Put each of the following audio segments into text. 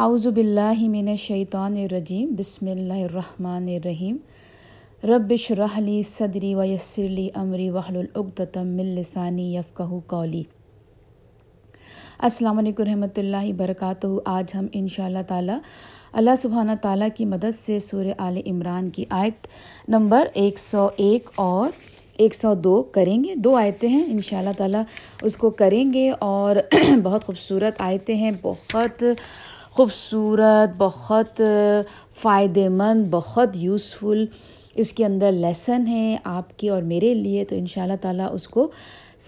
اعوذ باللہ من الشیطان الرجیم، بسم اللہ الرحمن الرحیم۔ رب اشرح لی صدری ویسر لی امری واحلل عقدۃ من لسانی یفقہوا قولی۔ السلام علیکم رحمۃ اللہ وبرکاتہ۔ آج ہم انشاءاللہ تعالی اللہ سبحانہ تعالی کی مدد سے سورہ آل عمران کی آیت نمبر 101 اور 102 کریں گے۔ دو آیتیں ہیں، انشاءاللہ تعالی اس کو کریں گے، اور بہت خوبصورت آیتیں ہیں، بہت خوبصورت، بہت فائدے مند، بہت یوزفل، اس کے اندر لیسن ہیں آپ کے اور میرے لیے۔ تو انشاءاللہ تعالیٰ اس کو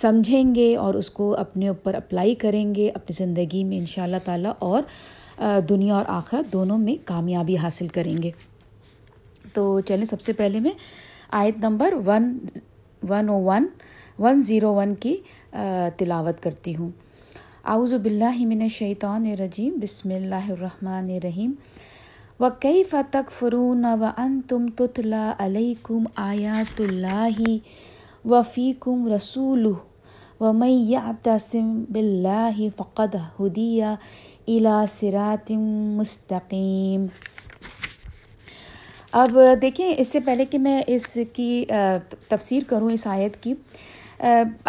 سمجھیں گے اور اس کو اپنے اوپر اپلائی کریں گے، اپنی زندگی میں انشاءاللہ تعالیٰ، اور دنیا اور آخرت دونوں میں کامیابی حاصل کریں گے۔ تو چلیں، سب سے پہلے میں آیت نمبر 101 کی تلاوت کرتی ہوں۔ اعوذ باللہ من الشیطان الرجیم، بسم اللہ الرحمن الرحیم۔ وَكَيْفَ تَكْفُرُونَ وَأَنْتُمْ تُتْلَى عَلَيْكُمْ آیَاتُ اللَّهِ وَفِیکُمْ رَسُولُهُ وَمَنْ يَعْتَصِم بِاللَّهِ فَقَدْ هُدِیَ إِلَى صِرَاطٍ مُسْتَقِیم۔ اب دیکھیں، اس سے پہلے کہ میں اس کی تفسیر کروں اس آیت کی،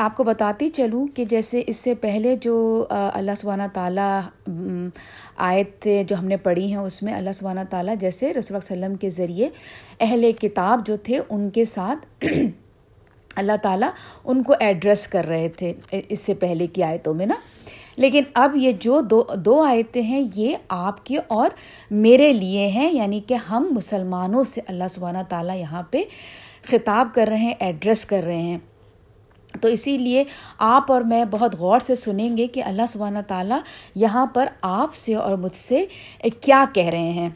آپ کو بتاتی چلوں کہ جیسے اس سے پہلے جو اللہ سبحانہ تعالیٰ آیت جو ہم نے پڑھی ہیں، اس میں اللہ سبحانہ تعالیٰ جیسے رسول اللہ صلی اللہ علیہ وسلم کے ذریعے اہل کتاب جو تھے ان کے ساتھ اللہ تعالیٰ ان کو ایڈریس کر رہے تھے اس سے پہلے کی آیتوں میں نا۔ لیکن اب یہ جو دو آیتیں ہیں، یہ آپ کے اور میرے لیے ہیں، یعنی کہ ہم مسلمانوں سے اللہ سبحانہ تعالیٰ یہاں پہ خطاب کر رہے ہیں، ایڈریس کر رہے ہیں۔ تو اسی لیے آپ اور میں بہت غور سے سنیں گے کہ اللہ سبحانہ تعالیٰ یہاں پر آپ سے اور مجھ سے کیا کہہ رہے ہیں۔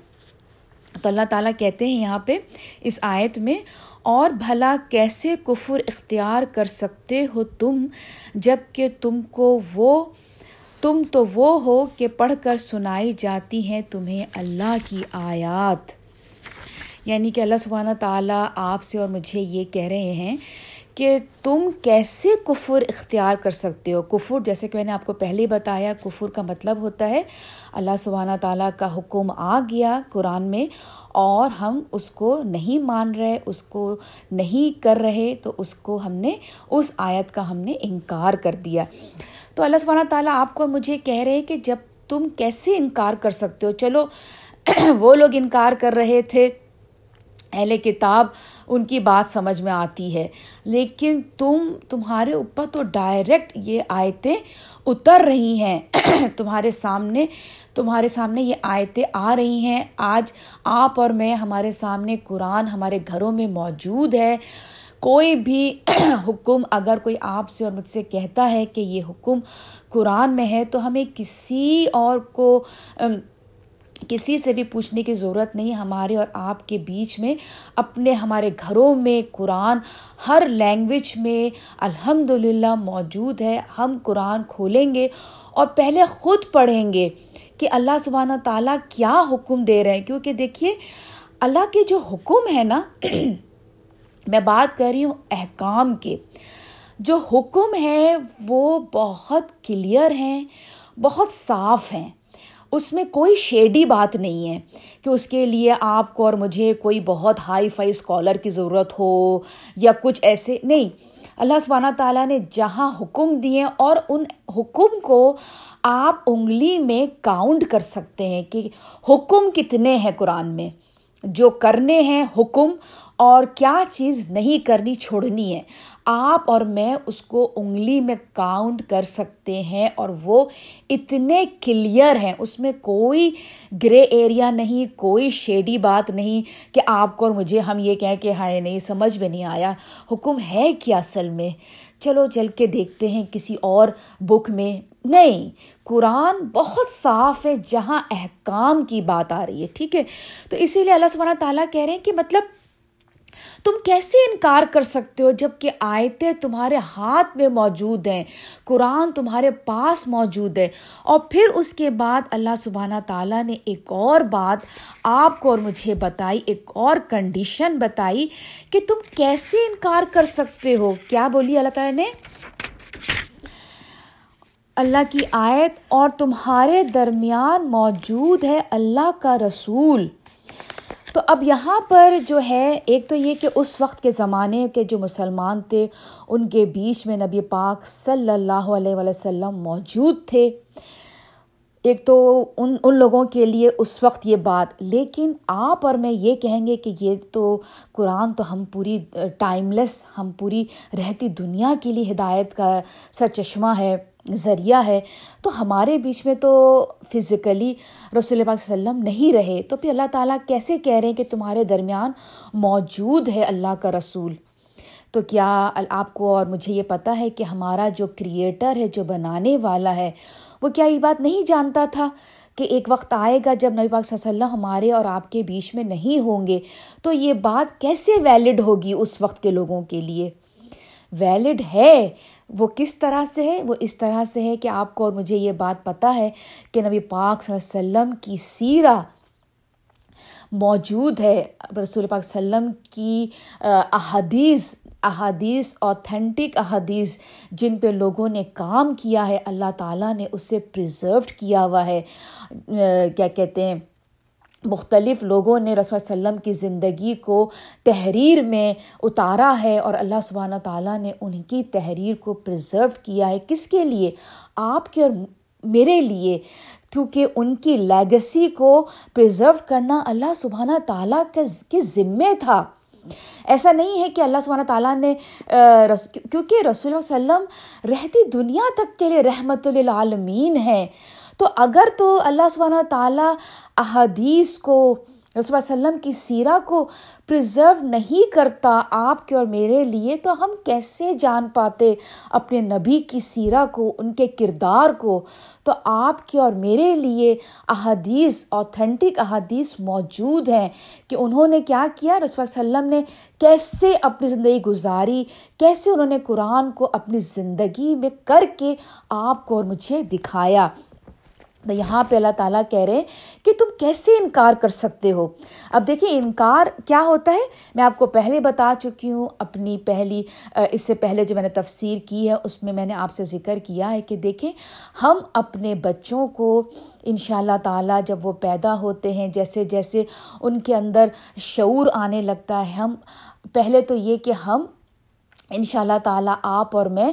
تو اللہ تعالیٰ کہتے ہیں یہاں پہ اس آیت میں، اور بھلا کیسے کفر اختیار کر سکتے ہو تم، جب کہ تم تو وہ ہو کہ پڑھ کر سنائی جاتی ہیں تمہیں اللہ کی آیات۔ یعنی کہ اللہ سبحانہ تعالیٰ آپ سے اور مجھے یہ کہہ رہے ہیں کہ تم کیسے کفر اختیار کر سکتے ہو۔ کفر، جیسے کہ میں نے آپ کو پہلے بتایا، کفر کا مطلب ہوتا ہے اللہ سبحانہ تعالیٰ کا حکم آ گیا قرآن میں اور ہم اس کو نہیں مان رہے، اس کو نہیں کر رہے، تو اس کو ہم نے، اس آیت کا ہم نے انکار کر دیا۔ تو اللہ سبحانہ تعالیٰ آپ کو مجھے کہہ رہے کہ جب تم کیسے انکار کر سکتے ہو۔ چلو، وہ لوگ انکار کر رہے تھے، اہل کتاب، ان کی بات سمجھ میں آتی ہے، لیکن تمہارے اوپر تو ڈائریکٹ یہ آیتیں اتر رہی ہیں، تمہارے سامنے یہ آیتیں آ رہی ہیں۔ آج آپ اور میں، ہمارے سامنے قرآن ہمارے گھروں میں موجود ہے۔ کوئی بھی حکم اگر کوئی آپ سے اور مجھ سے کہتا ہے کہ یہ حکم قرآن میں ہے، تو ہمیں کسی اور کو، کسی سے بھی پوچھنے کی ضرورت نہیں۔ ہمارے اور آپ کے بیچ میں، اپنے ہمارے گھروں میں قرآن ہر لینگویج میں الحمدللہ موجود ہے۔ ہم قرآن کھولیں گے اور پہلے خود پڑھیں گے کہ اللہ سبحانہ تعالیٰ کیا حکم دے رہے ہیں، کیونکہ دیکھیے اللہ کے جو حکم ہے نا، میں بات کر رہی ہوں احکام کے، جو حکم ہیں وہ بہت کلیئر ہیں، بہت صاف ہیں، اس میں کوئی شیڈی بات نہیں ہے کہ اس کے لیے آپ کو اور مجھے کوئی بہت ہائی فائی اسکالر کی ضرورت ہو یا کچھ ایسے نہیں۔ اللہ سبحانہ تعالیٰ نے جہاں حکم دیے اور ان حکم کو آپ انگلی میں کاؤنٹ کر سکتے ہیں کہ حکم کتنے ہیں قرآن میں، جو کرنے ہیں حکم، اور کیا چیز نہیں کرنی، چھوڑنی ہے۔ آپ اور میں اس کو انگلی میں کاؤنٹ کر سکتے ہیں، اور وہ اتنے کلیئر ہیں، اس میں کوئی گرے ایریا نہیں، کوئی شیڈی بات نہیں کہ آپ کو اور مجھے، ہم یہ کہیں کہ ہائے نہیں سمجھ میں نہیں آیا حکم ہے کیا اصل میں، چلو چل کے دیکھتے ہیں کسی اور بک میں۔ نہیں، قرآن بہت صاف ہے جہاں احکام کی بات آ رہی ہے، ٹھیک ہے۔ تو اسی لیے اللہ سبحانہ تعالیٰ کہہ رہے ہیں کہ مطلب تم کیسے انکار کر سکتے ہو، جب کہ آیتیں تمہارے ہاتھ میں موجود ہیں، قرآن تمہارے پاس موجود ہے۔ اور پھر اس کے بعد اللہ سبحانہ تعالیٰ نے ایک اور بات آپ کو اور مجھے بتائی، ایک اور کنڈیشن بتائی کہ تم کیسے انکار کر سکتے ہو۔ کیا بولی اللہ تعالیٰ نے؟ اللہ کی آیت اور تمہارے درمیان موجود ہے اللہ کا رسول. تو اب یہاں پر جو ہے ایک تو یہ کہ اس وقت کے زمانے کے جو مسلمان تھے ان کے بیچ میں نبی پاک صلی اللہ علیہ وسلم موجود تھے. ایک تو ان لوگوں کے لیے اس وقت یہ بات. لیکن آپ اور میں یہ کہیں گے کہ یہ تو قرآن تو ہم پوری ٹائم لیس، ہم پوری رہتی دنیا کے لیے ہدایت کا سرچشمہ ہے، ذریعہ ہے. تو ہمارے بیچ میں تو فزیکلی رسول پاک صلی اللہ علیہ وسلم نہیں رہے، تو پھر اللہ تعالیٰ کیسے کہہ رہے ہیں کہ تمہارے درمیان موجود ہے اللہ کا رسول؟ تو کیا آپ کو اور مجھے یہ پتہ ہے کہ ہمارا جو کریٹر ہے، جو بنانے والا ہے، وہ کیا یہ بات نہیں جانتا تھا کہ ایک وقت آئے گا جب نبی پاک صلی اللہ علیہ وسلم ہمارے اور آپ کے بیچ میں نہیں ہوں گے؟ تو یہ بات کیسے ویلڈ ہوگی اس وقت کے لوگوں کے لیے؟ ویلڈ ہے وہ کس طرح سے ہے؟ وہ اس طرح سے ہے کہ آپ کو اور مجھے یہ بات پتہ ہے کہ نبی پاک صلی اللہ علیہ وسلم کی سیرہ موجود ہے، رسول پاک صلی اللہ علیہ وسلم کی احادیث اوتھینٹک احادیث جن پہ لوگوں نے کام کیا ہے، اللہ تعالیٰ نے اسے پریزروڈ کیا ہوا ہے. کیا کہتے ہیں، مختلف لوگوں نے رسول صلی اللہ علیہ وسلم کی زندگی کو تحریر میں اتارا ہے اور اللہ سبحانہ تعالیٰ نے ان کی تحریر کو پریزرو کیا ہے. کس کے لیے؟ آپ کے اور میرے لیے، کیونکہ ان کی لیگسی کو پریزرو کرنا اللہ سبحانہ تعالیٰ کے ذمے تھا. ایسا نہیں ہے کہ اللہ سبحانہ تعالیٰ نے کیونکہ رسول اللہ صلی اللہ علیہ وسلم رہتی دنیا تک کے لیے رحمت للعالمین ہیں. تو اگر تو اللہ سبحانہ تعالیٰ احادیث کو، رسول صلی اللہ علیہ وسلم کی سیرہ کو پریزرو نہیں کرتا آپ کے اور میرے لیے، تو ہم کیسے جان پاتے اپنے نبی کی سیرہ کو، ان کے کردار کو؟ تو آپ کے اور میرے لیے احادیث، اوتھینٹک احادیث موجود ہیں کہ انہوں نے کیا کیا، رسول صلی اللہ علیہ وسلم نے کیسے اپنی زندگی گزاری، کیسے انہوں نے قرآن کو اپنی زندگی میں کر کے آپ کو اور مجھے دکھایا. تو یہاں پہ اللہ تعالیٰ کہہ رہے ہیں کہ تم کیسے انکار کر سکتے ہو. اب دیکھیں انکار کیا ہوتا ہے، میں آپ کو پہلے بتا چکی ہوں. اپنی پہلی اس سے پہلے جو میں نے تفسیر کی ہے اس میں نے آپ سے ذکر کیا ہے کہ دیکھیں ہم اپنے بچوں کو انشاءاللہ تعالیٰ جب وہ پیدا ہوتے ہیں، جیسے جیسے ان کے اندر شعور آنے لگتا ہے، ہم پہلے تو یہ کہ ہم انشاءاللہ تعالیٰ آپ اور میں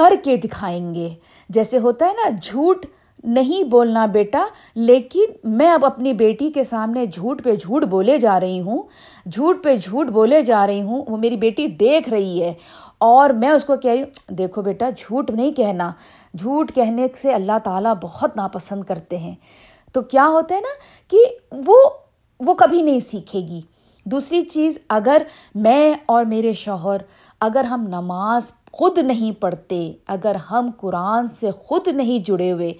کر کے دکھائیں گے. جیسے ہوتا ہے نا، جھوٹ نہیں بولنا بیٹا، لیکن میں اب اپنی بیٹی کے سامنے جھوٹ پہ جھوٹ بولے جا رہی ہوں. وہ میری بیٹی دیکھ رہی ہے اور میں اس کو کہہ رہی ہوں دیکھو بیٹا جھوٹ نہیں کہنا، جھوٹ کہنے سے اللہ تعالیٰ بہت ناپسند کرتے ہیں. تو کیا ہوتا ہے نا کہ وہ کبھی نہیں سیکھے گی. دوسری چیز، اگر میں اور میرے شوہر اگر ہم نماز خود نہیں پڑھتے، اگر ہم قرآن سے خود نہیں جڑے ہوئے،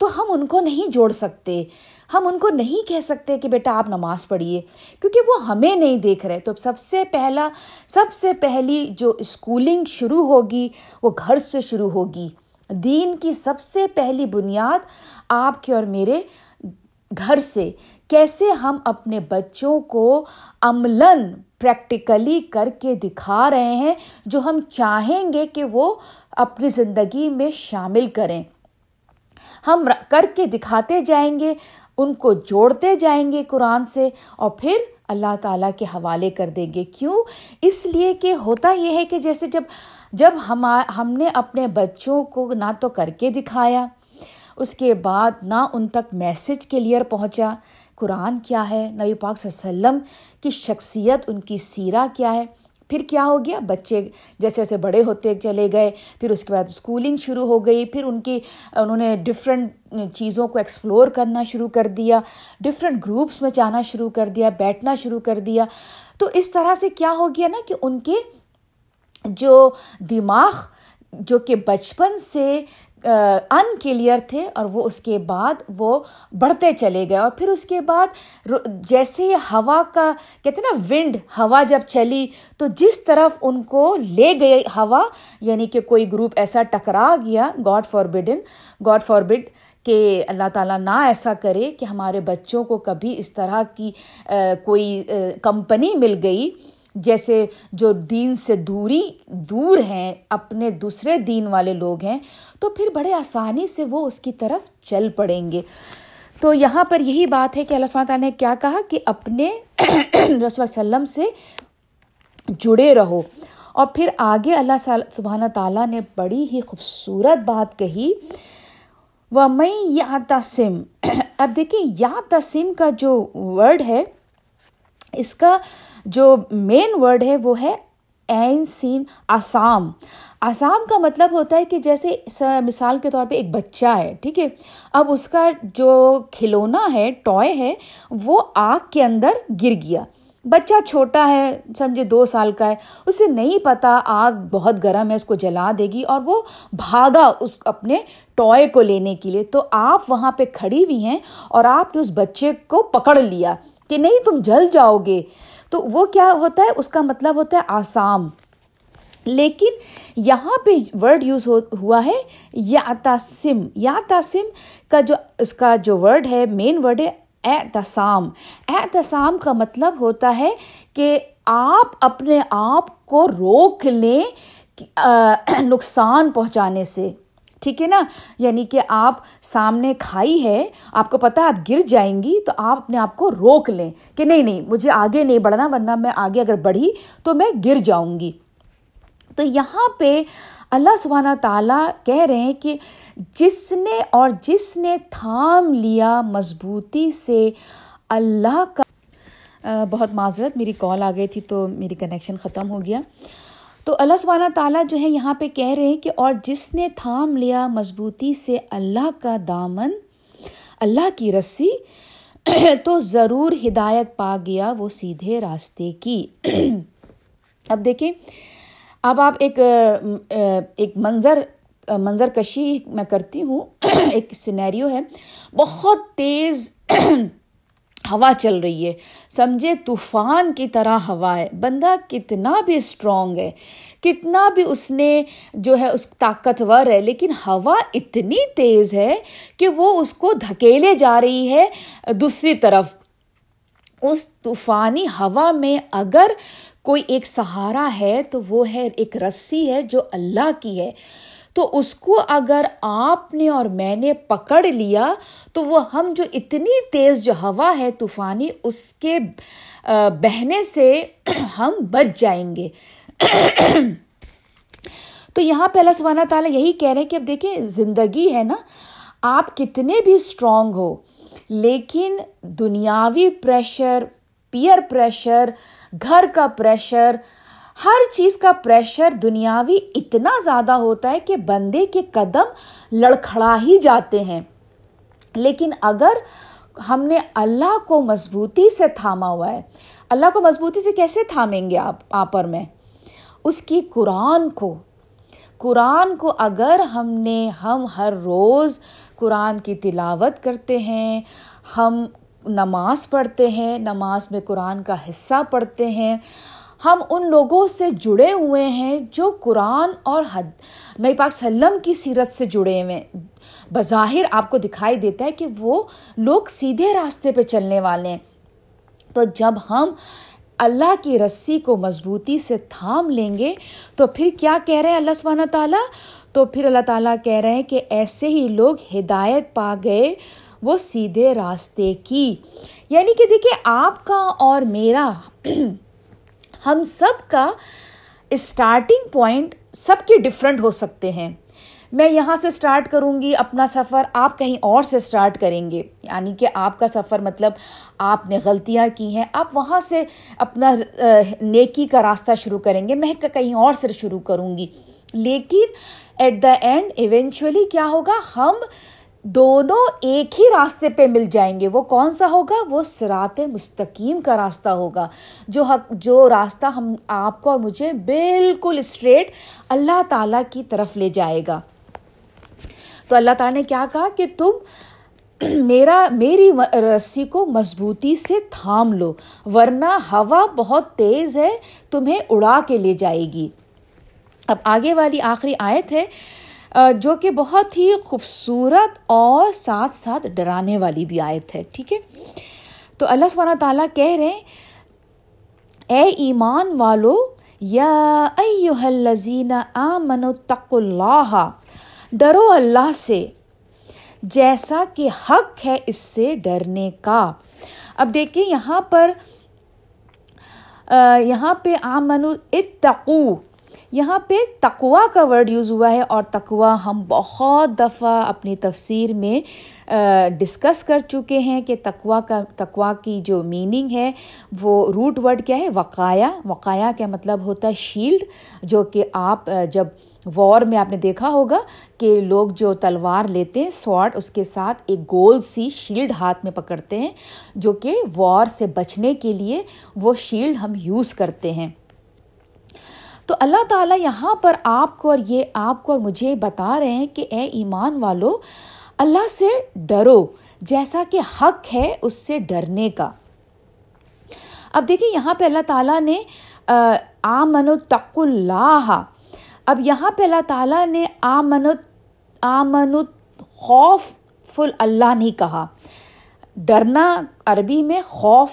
تو ہم ان کو نہیں جوڑ سکتے، ہم ان کو نہیں کہہ سکتے کہ بیٹا آپ نماز پڑھیے، کیونکہ وہ ہمیں نہیں دیکھ رہے. تو سب سے پہلی جو اسکولنگ شروع ہوگی وہ گھر سے شروع ہوگی. دین کی سب سے پہلی بنیاد آپ کے اور میرے گھر سے، کیسے ہم اپنے بچوں کو عملاً پریکٹیکلی کر کے دکھا رہے ہیں جو ہم چاہیں گے کہ وہ اپنی زندگی میں شامل کریں. ہم کر کے دکھاتے جائیں گے، ان کو جوڑتے جائیں گے قرآن سے، اور پھر اللہ تعالیٰ کے حوالے کر دیں گے. کیوں؟ اس لیے کہ ہوتا یہ ہے کہ جیسے جب ہم نے اپنے بچوں کو نہ تو کر کے دکھایا، اس کے بعد نہ ان تک میسج کلیئر پہنچا، قرآن کیا ہے، نبی پاک صلی اللہ علیہ وسلم کی شخصیت، ان کی سیرہ کیا ہے. پھر کیا ہو گیا، بچے جیسے جیسے بڑے ہوتے چلے گئے، پھر اس کے بعد اسکولنگ شروع ہو گئی، پھر انہوں نے ڈفرینٹ چیزوں کو ایکسپلور کرنا شروع کر دیا، ڈفرینٹ گروپس میں جانا شروع کر دیا، بیٹھنا شروع کر دیا. تو اس طرح سے کیا ہو گیا نا کہ ان کے جو دماغ جو کہ بچپن سے ان کلیئر تھے، اور وہ اس کے بعد وہ بڑھتے چلے گئے. اور پھر اس کے بعد جیسے ہوا کا کہتے ہیں نا ونڈ، ہوا جب چلی تو جس طرف ان کو لے گئی ہوا، یعنی کہ کوئی گروپ ایسا ٹکرا گیا، گاڈ فاربڈ کہ اللہ تعالیٰ نہ ایسا کرے کہ ہمارے بچوں کو کبھی اس طرح کی کوئی کمپنی مل گئی جیسے جو دین سے دور ہیں، اپنے دوسرے دین والے لوگ ہیں، تو پھر بڑے آسانی سے وہ اس کی طرف چل پڑیں گے. تو یہاں پر یہی بات ہے کہ اللہ سبحانہ تعالیٰ نے کیا کہا کہ اپنے رسول اللہ صلی اللہ علیہ وسلم سے جڑے رہو. اور پھر آگے اللہ سبحانہ تعالیٰ نے بڑی ہی خوبصورت بات کہی، وَمَن يَعْتَصِم. اب دیکھیں یعتصم کا جو ورڈ ہے، اس کا جو مین ورڈ ہے وہ ہے عین سین آسام. آسام کا مطلب ہوتا ہے کہ جیسے مثال کے طور پہ ایک بچہ ہے، ٹھیک ہے، اب اس کا جو کھلونا ہے، ٹوائے ہے، وہ آگ کے اندر گر گیا. بچہ چھوٹا ہے، سمجھے 2 سال کا ہے، اسے نہیں پتا آگ بہت گرم ہے، اس کو جلا دے گی، اور وہ بھاگا اس اپنے ٹوائے کو لینے کے لیے. تو آپ وہاں پہ کھڑی ہوئی ہیں اور آپ نے اس بچے کو پکڑ لیا کہ نہیں تم جل جاؤ گے. تو وہ کیا ہوتا ہے، اس کا مطلب ہوتا ہے آسام. لیکن یہاں پہ ورڈ یوز ہوا ہے یعتصم. یعتصم کا جو اس کا جو ورڈ ہے، مین ورڈ ہے اعتصام. اعتصام کا مطلب ہوتا ہے کہ آپ اپنے آپ کو روک لیں نقصان پہنچانے سے، ٹھیک ہے نا. یعنی کہ آپ سامنے کھائی ہے، آپ کو پتہ ہے آپ گر جائیں گی، تو آپ اپنے آپ کو روک لیں کہ نہیں نہیں مجھے آگے نہیں بڑھنا، ورنہ میں آگے اگر بڑھی تو میں گر جاؤں گی. تو یہاں پہ اللہ سبحانہ تعالیٰ کہہ رہے ہیں کہ جس نے تھام لیا مضبوطی سے اللہ کا. بہت معذرت، میری کال آ گئی تھی تو میری کنیکشن ختم ہو گیا. تو اللہ سبحانہ تعالیٰ جو ہے یہاں پہ کہہ رہے ہیں کہ اور جس نے تھام لیا مضبوطی سے اللہ کا دامن، اللہ کی رسی، تو ضرور ہدایت پا گیا وہ سیدھے راستے کی. اب دیکھیں، اب آپ ایک منظر کشی میں کرتی ہوں. ایک سینیریو ہے، بہت تیز ہوا چل رہی ہے، سمجھے طوفان کی طرح ہوا ہے. بندہ کتنا بھی اسٹرانگ ہے، کتنا بھی اس نے جو ہے اس طاقتور ہے، لیکن ہوا اتنی تیز ہے کہ وہ اس کو دھکیلے جا رہی ہے دوسری طرف. اس طوفانی ہوا میں اگر کوئی ایک سہارا ہے تو وہ ہے ایک رسی ہے جو اللہ کی ہے. تو اس کو اگر آپ نے اور میں نے پکڑ لیا تو وہ ہم جو اتنی تیز جو ہوا ہے طوفانی، اس کے بہنے سے ہم بچ جائیں گے. تو یہاں پہ اللہ سبحانہ تعالیٰ یہی کہہ رہے ہیں کہ اب دیکھیں زندگی ہے نا، آپ کتنے بھی اسٹرانگ ہو، لیکن دنیاوی پریشر، پیئر پریشر، گھر کا پریشر، ہر چیز کا پریشر دنیاوی اتنا زیادہ ہوتا ہے کہ بندے کے قدم لڑکھڑا ہی جاتے ہیں. لیکن اگر ہم نے اللہ کو مضبوطی سے تھاما ہوا ہے، اللہ کو مضبوطی سے کیسے تھامیں گے آپ اور میں؟ اس کی قرآن کو اگر ہم ہر روز قرآن کی تلاوت کرتے ہیں، ہم نماز پڑھتے ہیں، نماز میں قرآن کا حصہ پڑھتے ہیں، ہم ان لوگوں سے جڑے ہوئے ہیں جو قرآن اور نبی پاک صلی اللہ علیہ وسلم کی سیرت سے جڑے ہوئے ہیں. بظاہر آپ کو دکھائی دیتا ہے کہ وہ لوگ سیدھے راستے پہ چلنے والے ہیں. تو جب ہم اللہ کی رسی کو مضبوطی سے تھام لیں گے تو پھر کیا کہہ رہے ہیں اللہ سبحانہ تعالیٰ؟ تو پھر اللہ تعالیٰ کہہ رہے ہیں کہ ایسے ہی لوگ ہدایت پا گئے وہ سیدھے راستے کی. یعنی کہ دیکھیں، آپ کا اور میرا، ہم سب کا اسٹارٹنگ پوائنٹ سب کے ڈفرینٹ ہو سکتے ہیں. میں یہاں سے اسٹارٹ کروں گی اپنا سفر، آپ کہیں اور سے اسٹارٹ کریں گے. یعنی کہ آپ کا سفر مطلب آپ نے غلطیاں کی ہیں، آپ وہاں سے اپنا نیکی کا راستہ شروع کریں گے، میں کہیں اور سے شروع کروں گی. لیکن ایٹ دا اینڈ ایونچولی کیا ہوگا، ہم دونوں ایک ہی راستے پہ مل جائیں گے. وہ کون سا ہوگا؟ وہ صراط مستقیم کا راستہ ہوگا، جو راستہ ہم آپ کو اور مجھے بالکل اسٹریٹ اللہ تعالیٰ کی طرف لے جائے گا. تو اللہ تعالیٰ نے کیا کہا کہ تم میری رسی کو مضبوطی سے تھام لو، ورنہ ہوا بہت تیز ہے، تمہیں اڑا کے لے جائے گی. اب آگے والی آخری آیت ہے جو کہ بہت ہی خوبصورت اور ساتھ ساتھ ڈرانے والی بھی آیت ہے، ٹھیک ہے. تو اللہ سبحانہ تعالیٰ کہہ رہے ہیں اے ایمان والو، یا ایہا الذین آمنوا اتقوا اللہ، ڈرو اللہ سے جیسا کہ حق ہے اس سے ڈرنے کا۔ اب دیکھیں یہاں پہ آمنوا اتقوا، یہاں پہ تقوا کا ورڈ یوز ہوا ہے، اور تقوا ہم بہت دفعہ اپنی تفسیر میں ڈسکس کر چکے ہیں کہ تقوا کی جو میننگ ہے وہ روٹ ورڈ کیا ہے، وقایا۔ وقایا کا مطلب ہوتا ہے شیلڈ، جو کہ آپ جب وار میں آپ نے دیکھا ہوگا کہ لوگ جو تلوار لیتے ہیں سوارڈ، اس کے ساتھ ایک گول سی شیلڈ ہاتھ میں پکڑتے ہیں، جو کہ وار سے بچنے کے لیے وہ شیلڈ ہم یوز کرتے ہیں۔ تو اللہ تعالیٰ یہاں پر آپ کو اور مجھے بتا رہے ہیں کہ اے ایمان والو، اللہ سے ڈرو جیسا کہ حق ہے اس سے ڈرنے کا۔ اب دیکھیں یہاں پہ اللہ تعالیٰ نے آمنوا اتقوا اللہ، اب یہاں پہ اللہ تعالیٰ نے آمنوا خوف فل اللہ نہیں کہا۔ ڈرنا عربی میں خوف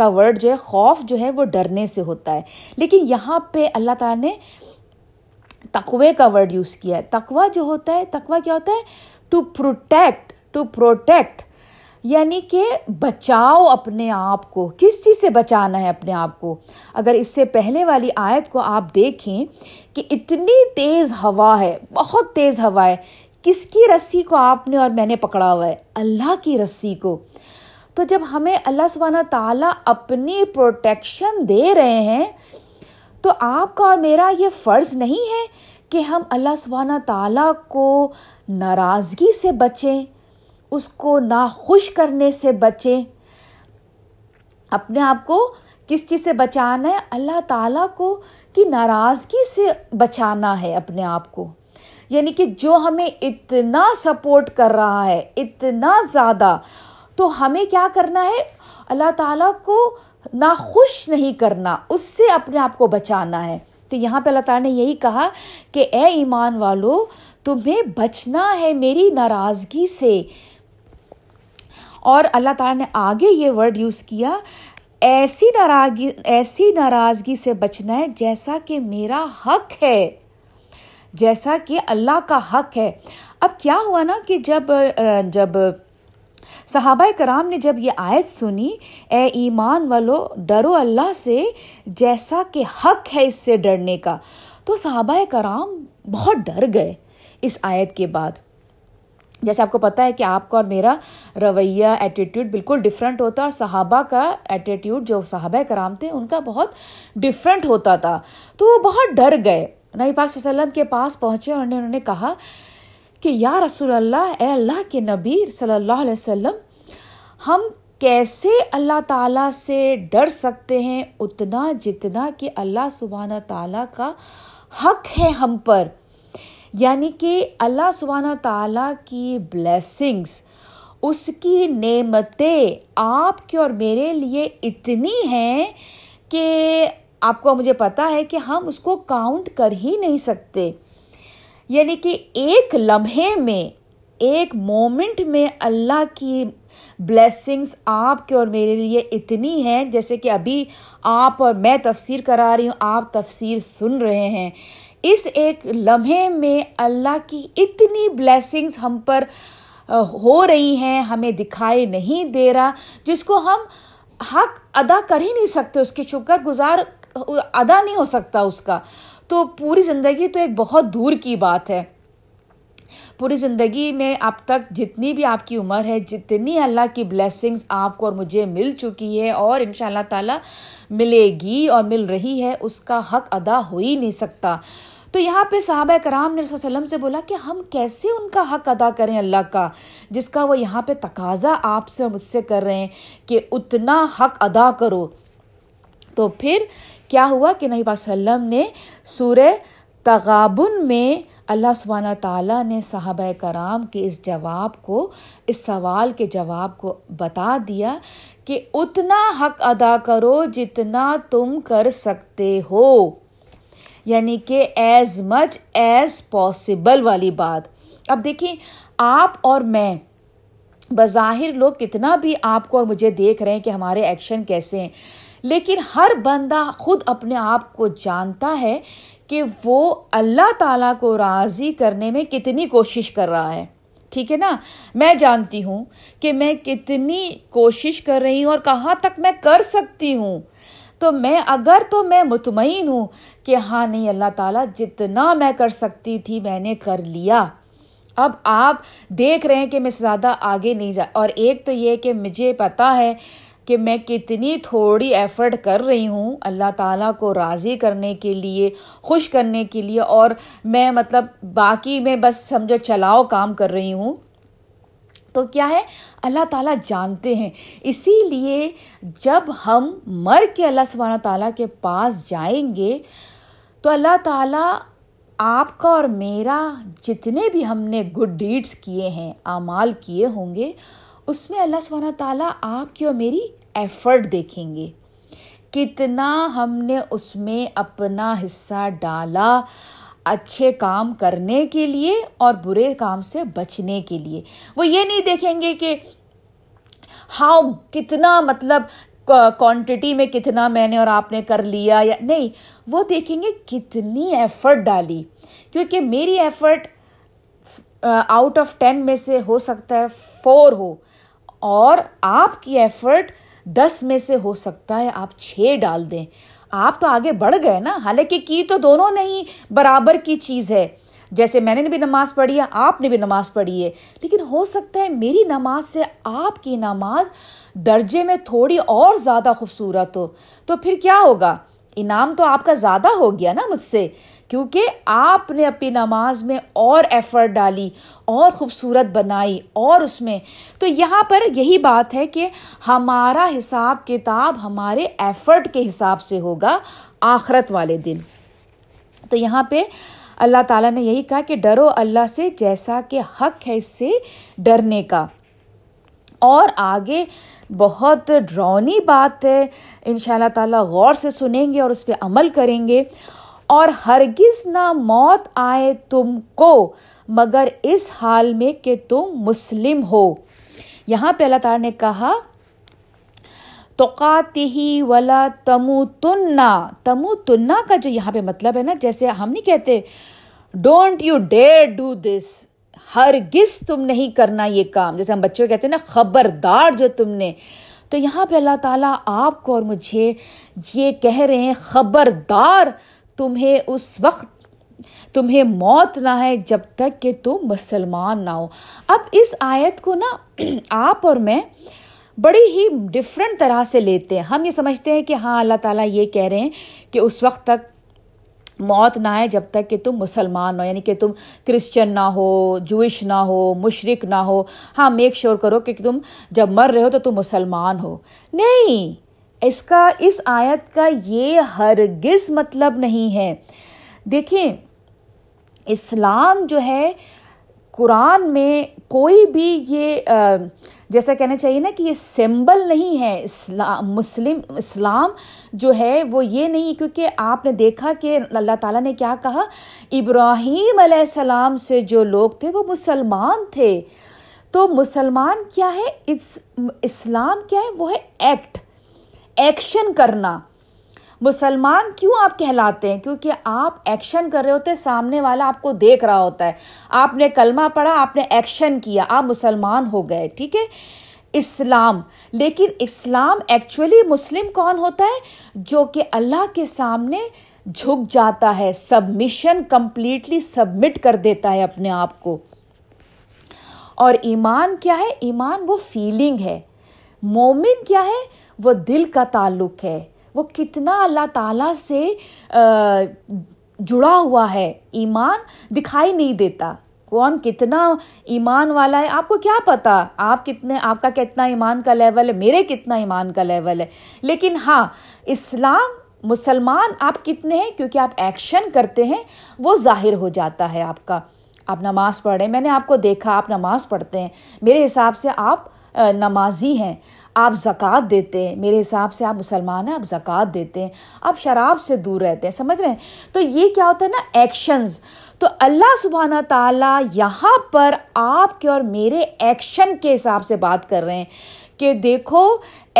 کا ورڈ جو ہے، خوف جو ہے وہ ڈرنے سے ہوتا ہے، لیکن یہاں پہ اللہ تعالیٰ نے تقوی کا ورڈ یوز کیا ہے۔ تقوی جو ہوتا ہے، تقوی کیا ہوتا ہے؟ ٹو پروٹیکٹ، یعنی کہ بچاؤ اپنے آپ کو۔ کس چیز سے بچانا ہے اپنے آپ کو؟ اگر اس سے پہلے والی آیت کو آپ دیکھیں کہ اتنی تیز ہوا ہے، بہت تیز ہوا ہے، کس کی رسی کو آپ نے اور میں نے پکڑا ہوا ہے؟ اللہ کی رسی کو۔ تو جب ہمیں اللہ سبحانہ تعالیٰ اپنی پروٹیکشن دے رہے ہیں، تو آپ کا اور میرا یہ فرض نہیں ہے کہ ہم اللہ سبحانہ تعالیٰ کو ناراضگی سے بچیں، اس کو ناخوش کرنے سے بچیں۔ اپنے آپ کو کس چیز سے بچانا ہے؟ اللہ تعالیٰ کو کی ناراضگی سے بچانا ہے اپنے آپ کو، یعنی کہ جو ہمیں اتنا سپورٹ کر رہا ہے، اتنا زیادہ، تو ہمیں کیا کرنا ہے؟ اللہ تعالیٰ کو ناخوش نہیں کرنا، اس سے اپنے آپ کو بچانا ہے۔ تو یہاں پہ اللہ تعالیٰ نے یہی کہا کہ اے ایمان والو، تمہیں بچنا ہے میری ناراضگی سے۔ اور اللہ تعالیٰ نے آگے یہ ورڈ یوز کیا، ایسی ناراضگی سے بچنا ہے جیسا کہ میرا حق ہے، جیسا کہ اللہ کا حق ہے۔ اب کیا ہوا نا کہ جب صحابہ کرام نے جب یہ آیت سنی، اے ایمان والو ڈرو اللہ سے جیسا کہ حق ہے اس سے ڈرنے کا، تو صحابہ کرام بہت ڈر گئے اس آیت کے بعد۔ جیسے آپ کو پتہ ہے کہ آپ کا اور میرا رویہ، ایٹیٹیوڈ بالکل ڈفرینٹ ہوتا، اور صحابہ کا ایٹیٹیوڈ جو صحابہ کرام تھے ان کا بہت ڈفرینٹ ہوتا تھا، تو وہ بہت ڈر گئے۔ نبی پاک صلی اللہ علیہ وسلم کے پاس پہنچے اور انہوں نے کہا کہ یا رسول اللہ، اے اللہ کے نبی صلی اللہ علیہ وسلم، ہم کیسے اللہ تعالیٰ سے ڈر سکتے ہیں اتنا جتنا کہ اللہ سبحانہ تعالیٰ کا حق ہے ہم پر؟ یعنی کہ اللہ سبحانہ تعالیٰ کی بلیسنگز، اس کی نعمتیں آپ کے اور میرے لیے اتنی ہیں کہ آپ کو مجھے پتہ ہے کہ ہم اس کو کاؤنٹ کر ہی نہیں سکتے۔ یعنی کہ ایک لمحے میں، ایک مومنٹ میں اللہ کی بلیسنگز آپ کے اور میرے لیے اتنی ہیں، جیسے کہ ابھی آپ اور میں تفسیر کرا رہی ہوں، آپ تفسیر سن رہے ہیں، اس ایک لمحے میں اللہ کی اتنی بلیسنگز ہم پر ہو رہی ہیں، ہمیں دکھائی نہیں دے رہا، جس کو ہم حق ادا کر ہی نہیں سکتے، اس کے شکر گزار ادا نہیں ہو سکتا اس کا۔ تو پوری زندگی تو ایک بہت دور کی بات ہے، پوری زندگی میں اب تک جتنی بھی آپ کی عمر ہے، جتنی اللہ کی بلیسنگز آپ کو اور مجھے مل چکی ہے، اور ان شاء اللہ تعالیٰ ملے گی اور مل رہی ہے، اس کا حق ادا ہو ہی نہیں سکتا۔ تو یہاں پہ صحابہ کرام نے رسول صلی اللہ علیہ وسلم سے بولا کہ ہم کیسے ان کا حق ادا کریں اللہ کا، جس کا وہ یہاں پہ تقاضا آپ سے اور مجھ سے کر رہے ہیں کہ اتنا حق ادا کرو۔ تو پھر کیا ہوا کہ نبی پاک صلی اللہ علیہ وسلم نے سورہ تغابن میں اللہ سبحانہ تعالیٰ نے صحابہ کرام کے اس جواب کو، اس سوال کے جواب کو بتا دیا کہ اتنا حق ادا کرو جتنا تم کر سکتے ہو، یعنی کہ ایز مچ ایز پاسبل والی بات۔ اب دیکھیں آپ اور میں، بظاہر لوگ کتنا بھی آپ کو اور مجھے دیکھ رہے ہیں کہ ہمارے ایکشن کیسے ہیں، لیکن ہر بندہ خود اپنے آپ کو جانتا ہے کہ وہ اللہ تعالیٰ کو راضی کرنے میں کتنی کوشش کر رہا ہے. ٹھیک ہے نا. میں جانتی ہوں کہ میں کتنی کوشش کر رہی ہوں اور کہاں تک میں کر سکتی ہوں. تو میں اگر تو میں مطمئن ہوں کہ ہاں نہیں اللہ تعالیٰ جتنا میں کر سکتی تھی میں نے کر لیا. اب آپ دیکھ رہے ہیں کہ میں زیادہ آگے نہیں جا. اور ایک تو یہ کہ مجھے پتہ ہے کہ میں کتنی تھوڑی ایفرٹ کر رہی ہوں اللہ تعالیٰ کو راضی کرنے کے لیے, خوش کرنے کے لیے, اور میں مطلب باقی میں بس سمجھو چلاؤ کام کر رہی ہوں. تو کیا ہے اللہ تعالیٰ جانتے ہیں. اسی لیے جب ہم مر کے اللہ سبحانہ تعالیٰ کے پاس جائیں گے تو اللہ تعالیٰ آپ کا اور میرا جتنے بھی ہم نے گڈ ڈیڈس کیے ہیں, اعمال کیے ہوں گے, اس میں اللہ سبحانہ تعالیٰ آپ کی اور میری ایفرٹ دیکھیں گے, کتنا ہم نے اس میں اپنا حصہ ڈالا اچھے کام کرنے کے لیے اور برے کام سے بچنے کے لیے. وہ یہ نہیں دیکھیں گے کہ ہاؤ کتنا مطلب کوانٹٹی میں کتنا میں نے اور آپ نے کر لیا یا نہیں, وہ دیکھیں گے کتنی ایفرٹ ڈالی. کیونکہ میری ایفرٹ 10 میں سے ہو سکتا ہے 4 ہو, اور آپ کی ایفرٹ 10 میں سے ہو سکتا ہے آپ 6 ڈال دیں. آپ تو آگے بڑھ گئے نا, حالانکہ کی تو دونوں نہیں برابر کی چیز ہے. جیسے میں نے بھی نماز پڑھی ہے, آپ نے بھی نماز پڑھی ہے, لیکن ہو سکتا ہے میری نماز سے آپ کی نماز درجے میں تھوڑی اور زیادہ خوبصورت ہو. تو پھر کیا ہوگا, انعام تو آپ کا زیادہ ہو گیا نا مجھ سے, کیونکہ آپ نے اپنی نماز میں اور ایفرٹ ڈالی اور خوبصورت بنائی اور اس میں. تو یہاں پر یہی بات ہے کہ ہمارا حساب کتاب ہمارے ایفرٹ کے حساب سے ہوگا آخرت والے دن. تو یہاں پہ اللہ تعالیٰ نے یہی کہا کہ ڈرو اللہ سے جیسا کہ حق ہے اس سے ڈرنے کا. اور آگے بہت ڈراؤنی بات ہے, انشاءاللہ تعالیٰ غور سے سنیں گے اور اس پہ عمل کریں گے. اور ہرگز نہ موت آئے تم کو مگر اس حال میں کہ تم مسلم ہو. یہاں پہ اللہ تعالیٰ نے کہا تقاتہی ولا تموتنہ. تموتنہ کا جو یہاں پہ مطلب ہے نا, جیسے ہم نہیں کہتے don't you dare do this, ہرگز تم نہیں کرنا یہ کام, جیسے ہم بچوں کہتے ہیں نا خبردار جو تم نے. تو یہاں پہ اللہ تعالیٰ آپ کو اور مجھے یہ کہہ رہے ہیں خبردار تمہیں اس وقت تمہیں موت نہ ہے جب تک کہ تم مسلمان نہ ہو. اب اس آیت کو نا آپ اور میں بڑی ہی ڈفرینٹ طرح سے لیتے ہیں. ہم یہ سمجھتے ہیں کہ ہاں اللہ تعالیٰ یہ کہہ رہے ہیں کہ اس وقت تک موت نہ ہے جب تک کہ تم مسلمان نہ ہو, یعنی کہ تم کرسچن نہ ہو, جوئش نہ ہو, مشرک نہ ہو. ہاں میک شیور کرو کہ تم جب مر رہے ہو تو تم مسلمان ہو. نہیں, اس کا اس آیت کا یہ ہرگز مطلب نہیں ہے. دیکھیں اسلام جو ہے قرآن میں کوئی بھی یہ جیسا کہنا چاہیے نا کہ یہ سمبل نہیں ہے. اسلام مسلم اسلام جو ہے وہ یہ نہیں, کیونکہ آپ نے دیکھا کہ اللہ تعالیٰ نے کیا کہا, ابراہیم علیہ السلام سے جو لوگ تھے وہ مسلمان تھے. تو مسلمان کیا ہے, اسلام کیا ہے, وہ ہے ایکٹ, ایکشن کرنا. مسلمان کیوں آپ کہلاتے ہیں, کیونکہ آپ ایکشن کر رہے ہوتے ہیں, سامنے والا آپ کو دیکھ رہا ہوتا ہے, آپ نے کلمہ پڑھا, آپ نے ایکشن کیا, آپ مسلمان ہو گئے. ٹھیک ہے اسلام. لیکن اسلام ایکچولی مسلم کون ہوتا ہے, جو کہ اللہ کے سامنے جھک جاتا ہے, سبمیشن کمپلیٹلی سبمٹ کر دیتا ہے اپنے آپ کو. اور ایمان کیا ہے, ایمان وہ فیلنگ ہے. مومن کیا ہے, وہ دل کا تعلق ہے, وہ کتنا اللہ تعالیٰ سے جڑا ہوا ہے. ایمان دکھائی نہیں دیتا, کون کتنا ایمان والا ہے آپ کو کیا پتہ, آپ کا کتنا ایمان کا لیول ہے, میرے کتنا ایمان کا لیول ہے. لیکن ہاں اسلام مسلمان آپ کتنے ہیں, کیونکہ آپ ایکشن کرتے ہیں وہ ظاہر ہو جاتا ہے آپ کا. آپ نماز پڑھیں, میں نے آپ کو دیکھا آپ نماز پڑھتے ہیں, میرے حساب سے آپ نمازی ہیں. آپ زکوٰۃ دیتے ہیں, میرے حساب سے آپ مسلمان ہیں, آپ زکوٰۃ دیتے ہیں. آپ شراب سے دور رہتے ہیں, سمجھ رہے ہیں. تو یہ کیا ہوتا ہے نا, ایکشنز. تو اللہ سبحانہ تعالیٰ یہاں پر آپ کے اور میرے ایکشن کے حساب سے بات کر رہے ہیں کہ دیکھو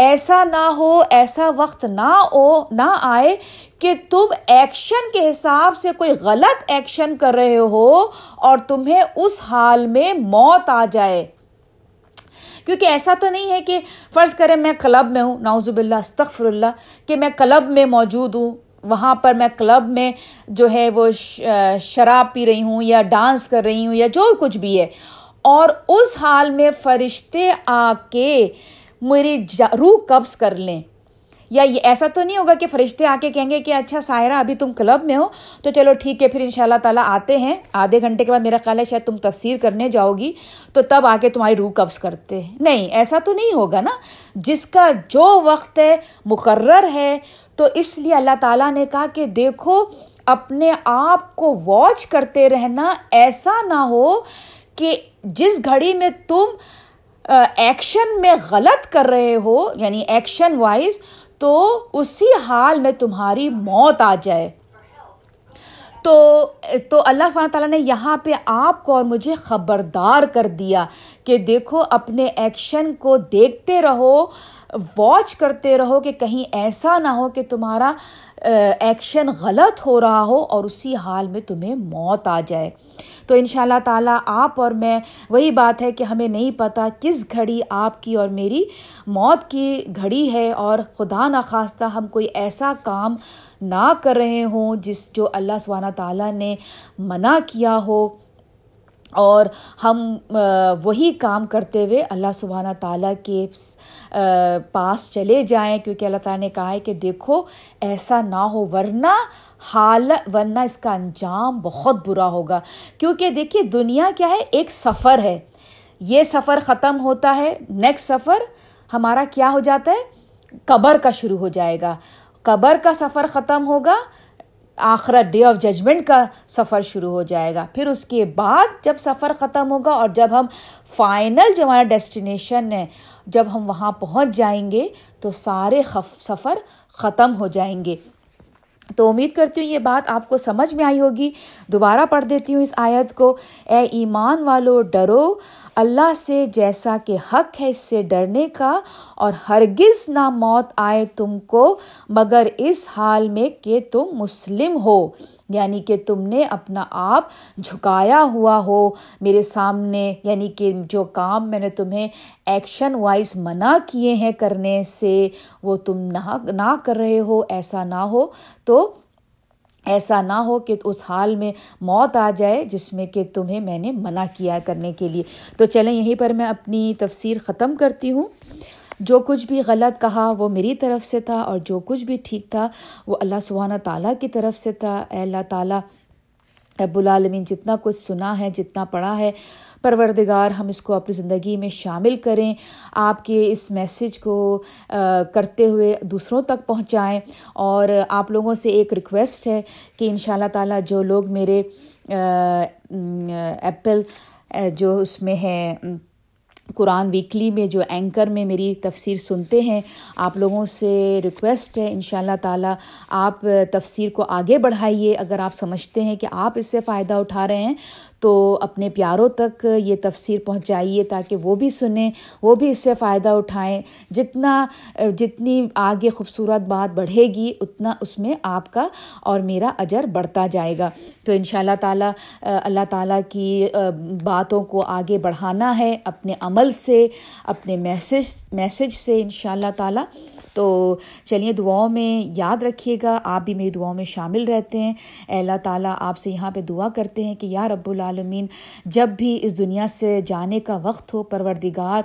ایسا نہ ہو، ایسا وقت نہ آئے کہ تم ایکشن کے حساب سے کوئی غلط ایکشن کر رہے ہو اور تمہیں اس حال میں موت آ جائے. کیونکہ ایسا تو نہیں ہے کہ فرض کریں میں کلب میں ہوں، نعوذ باللہ استغفر اللہ، کہ میں کلب میں موجود ہوں، وہاں پر میں کلب میں جو ہے وہ شراب پی رہی ہوں یا ڈانس کر رہی ہوں یا جو کچھ بھی ہے، اور اس حال میں فرشتے آ کے میری روح قبض کر لیں. یا یہ ایسا تو نہیں ہوگا کہ فرشتے آ کے کہیں گے کہ اچھا سائرہ ابھی تم کلب میں ہو تو چلو ٹھیک ہے، پھر انشاءاللہ تعالیٰ آتے ہیں آدھے گھنٹے کے بعد، میرا خیال ہے شاید تم تفسیر کرنے جاؤ گی تو تب آ کے تمہاری روح قبض کرتے ہیں. نہیں، ایسا تو نہیں ہوگا نا. جس کا جو وقت ہے مقرر ہے، تو اس لیے اللہ تعالیٰ نے کہا کہ دیکھو اپنے آپ کو واچ کرتے رہنا، ایسا نہ ہو کہ جس گھڑی میں تم ایکشن میں غلط کر رہے ہو یعنی ایکشن وائز، تو اسی حال میں تمہاری موت آ جائے. تو اللہ سبحانہ تعالیٰ نے یہاں پہ آپ کو اور مجھے خبردار کر دیا کہ دیکھو اپنے ایکشن کو دیکھتے رہو، واچ کرتے رہو کہ کہیں ایسا نہ ہو کہ تمہارا ایکشن غلط ہو رہا ہو اور اسی حال میں تمہیں موت آ جائے. تو انشاءاللہ تعالیٰ آپ اور میں، وہی بات ہے کہ ہمیں نہیں پتہ کس گھڑی آپ کی اور میری موت کی گھڑی ہے، اور خدا نخواستہ ہم کوئی ایسا کام نہ کر رہے ہوں جس جو اللہ سبحانہ تعالیٰ نے منع کیا ہو، اور ہم وہی کام کرتے ہوئے اللہ سبحانہ تعالیٰ کے پاس چلے جائیں. کیونکہ اللہ تعالیٰ نے کہا ہے کہ دیکھو ایسا نہ ہو، ورنہ اس کا انجام بہت برا ہوگا. کیونکہ دیکھیے دنیا کیا ہے، ایک سفر ہے. یہ سفر ختم ہوتا ہے، نیکسٹ سفر ہمارا کیا ہو جاتا ہے، قبر کا شروع ہو جائے گا. قبر کا سفر ختم ہوگا، آخرت ڈے آف ججمنٹ کا سفر شروع ہو جائے گا. پھر اس کے بعد جب سفر ختم ہوگا اور جب ہم فائنل جو ہمارا ڈیسٹینیشن ہے، جب ہم وہاں پہنچ جائیں گے تو سارے سفر ختم ہو جائیں گے. تو امید کرتی ہوں یہ بات آپ کو سمجھ میں آئی ہوگی. دوبارہ پڑھ دیتی ہوں اس آیت کو. اے ایمان والو، ڈرو اللہ سے جیسا کہ حق ہے اس سے ڈرنے کا، اور ہرگز نہ موت آئے تم کو مگر اس حال میں کہ تم مسلم ہو، یعنی کہ تم نے اپنا آپ جھکایا ہوا ہو میرے سامنے. یعنی کہ جو کام میں نے تمہیں ایکشن وائز منع کیے ہیں کرنے سے، وہ تم نہ کر رہے ہو. ایسا نہ ہو کہ اس حال میں موت آ جائے جس میں کہ تمہیں میں نے منع کیا کرنے کے لیے. تو چلیں یہیں پر میں اپنی تفسیر ختم کرتی ہوں. جو کچھ بھی غلط کہا وہ میری طرف سے تھا، اور جو کچھ بھی ٹھیک تھا وہ اللہ سبحانہ تعالیٰ کی طرف سے تھا. اے اللہ تعالیٰ رب العالمین، جتنا کچھ سنا ہے، جتنا پڑھا ہے، پروردگار ہم اس کو اپنی زندگی میں شامل کریں. آپ کے اس میسج کو کرتے ہوئے دوسروں تک پہنچائیں. اور آپ لوگوں سے ایک ریکویسٹ ہے کہ انشاءاللہ تعالیٰ جو لوگ میرے ایپل جو اس میں ہے قرآن ویکلی میں، جو اینکر میں میری تفسیر سنتے ہیں، آپ لوگوں سے ریکویسٹ ہے انشاءاللہ تعالیٰ آپ تفسیر کو آگے بڑھائیے. اگر آپ سمجھتے ہیں کہ آپ اس سے فائدہ اٹھا رہے ہیں تو اپنے پیاروں تک یہ تفسیر پہنچائیے تاکہ وہ بھی سنیں، وہ بھی اس سے فائدہ اٹھائیں. جتنی آگے خوبصورت بات بڑھے گی اتنا اس میں آپ کا اور میرا اجر بڑھتا جائے گا. تو انشاءاللہ تعالیٰ اللہ تعالیٰ کی باتوں کو آگے بڑھانا ہے اپنے عمل سے، اپنے میسج سے انشاءاللہ تعالیٰ. تو چلیے دعاؤں میں یاد رکھیے گا، آپ بھی میری دعاؤں میں شامل رہتے ہیں. اے اللہ تعالیٰ آپ سے یہاں پہ دعا کرتے ہیں کہ یا رب العالمین، جب بھی اس دنیا سے جانے کا وقت ہو پروردگار،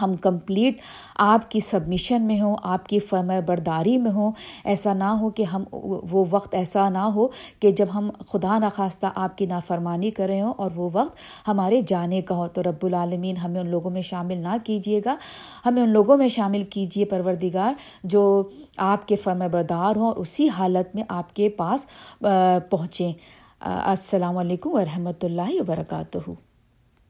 ہم کمپلیٹ آپ کی سبمیشن میں ہوں، آپ کی فرما برداری میں ہوں. ایسا نہ ہو کہ ہم وہ وقت ایسا نہ ہو کہ جب ہم خدا نخواستہ آپ کی نافرمانی کر رہے ہوں اور وہ وقت ہمارے جانے کا ہو. تو رب العالمین ہمیں ان لوگوں میں شامل نہ کیجیے گا، ہمیں ان لوگوں میں شامل کیجیے پروردگار جو آپ کے فرما بردار ہوں اور اسی حالت میں آپ کے پاس پہنچیں. السلام علیکم ورحمۃ اللہ وبرکاتہ.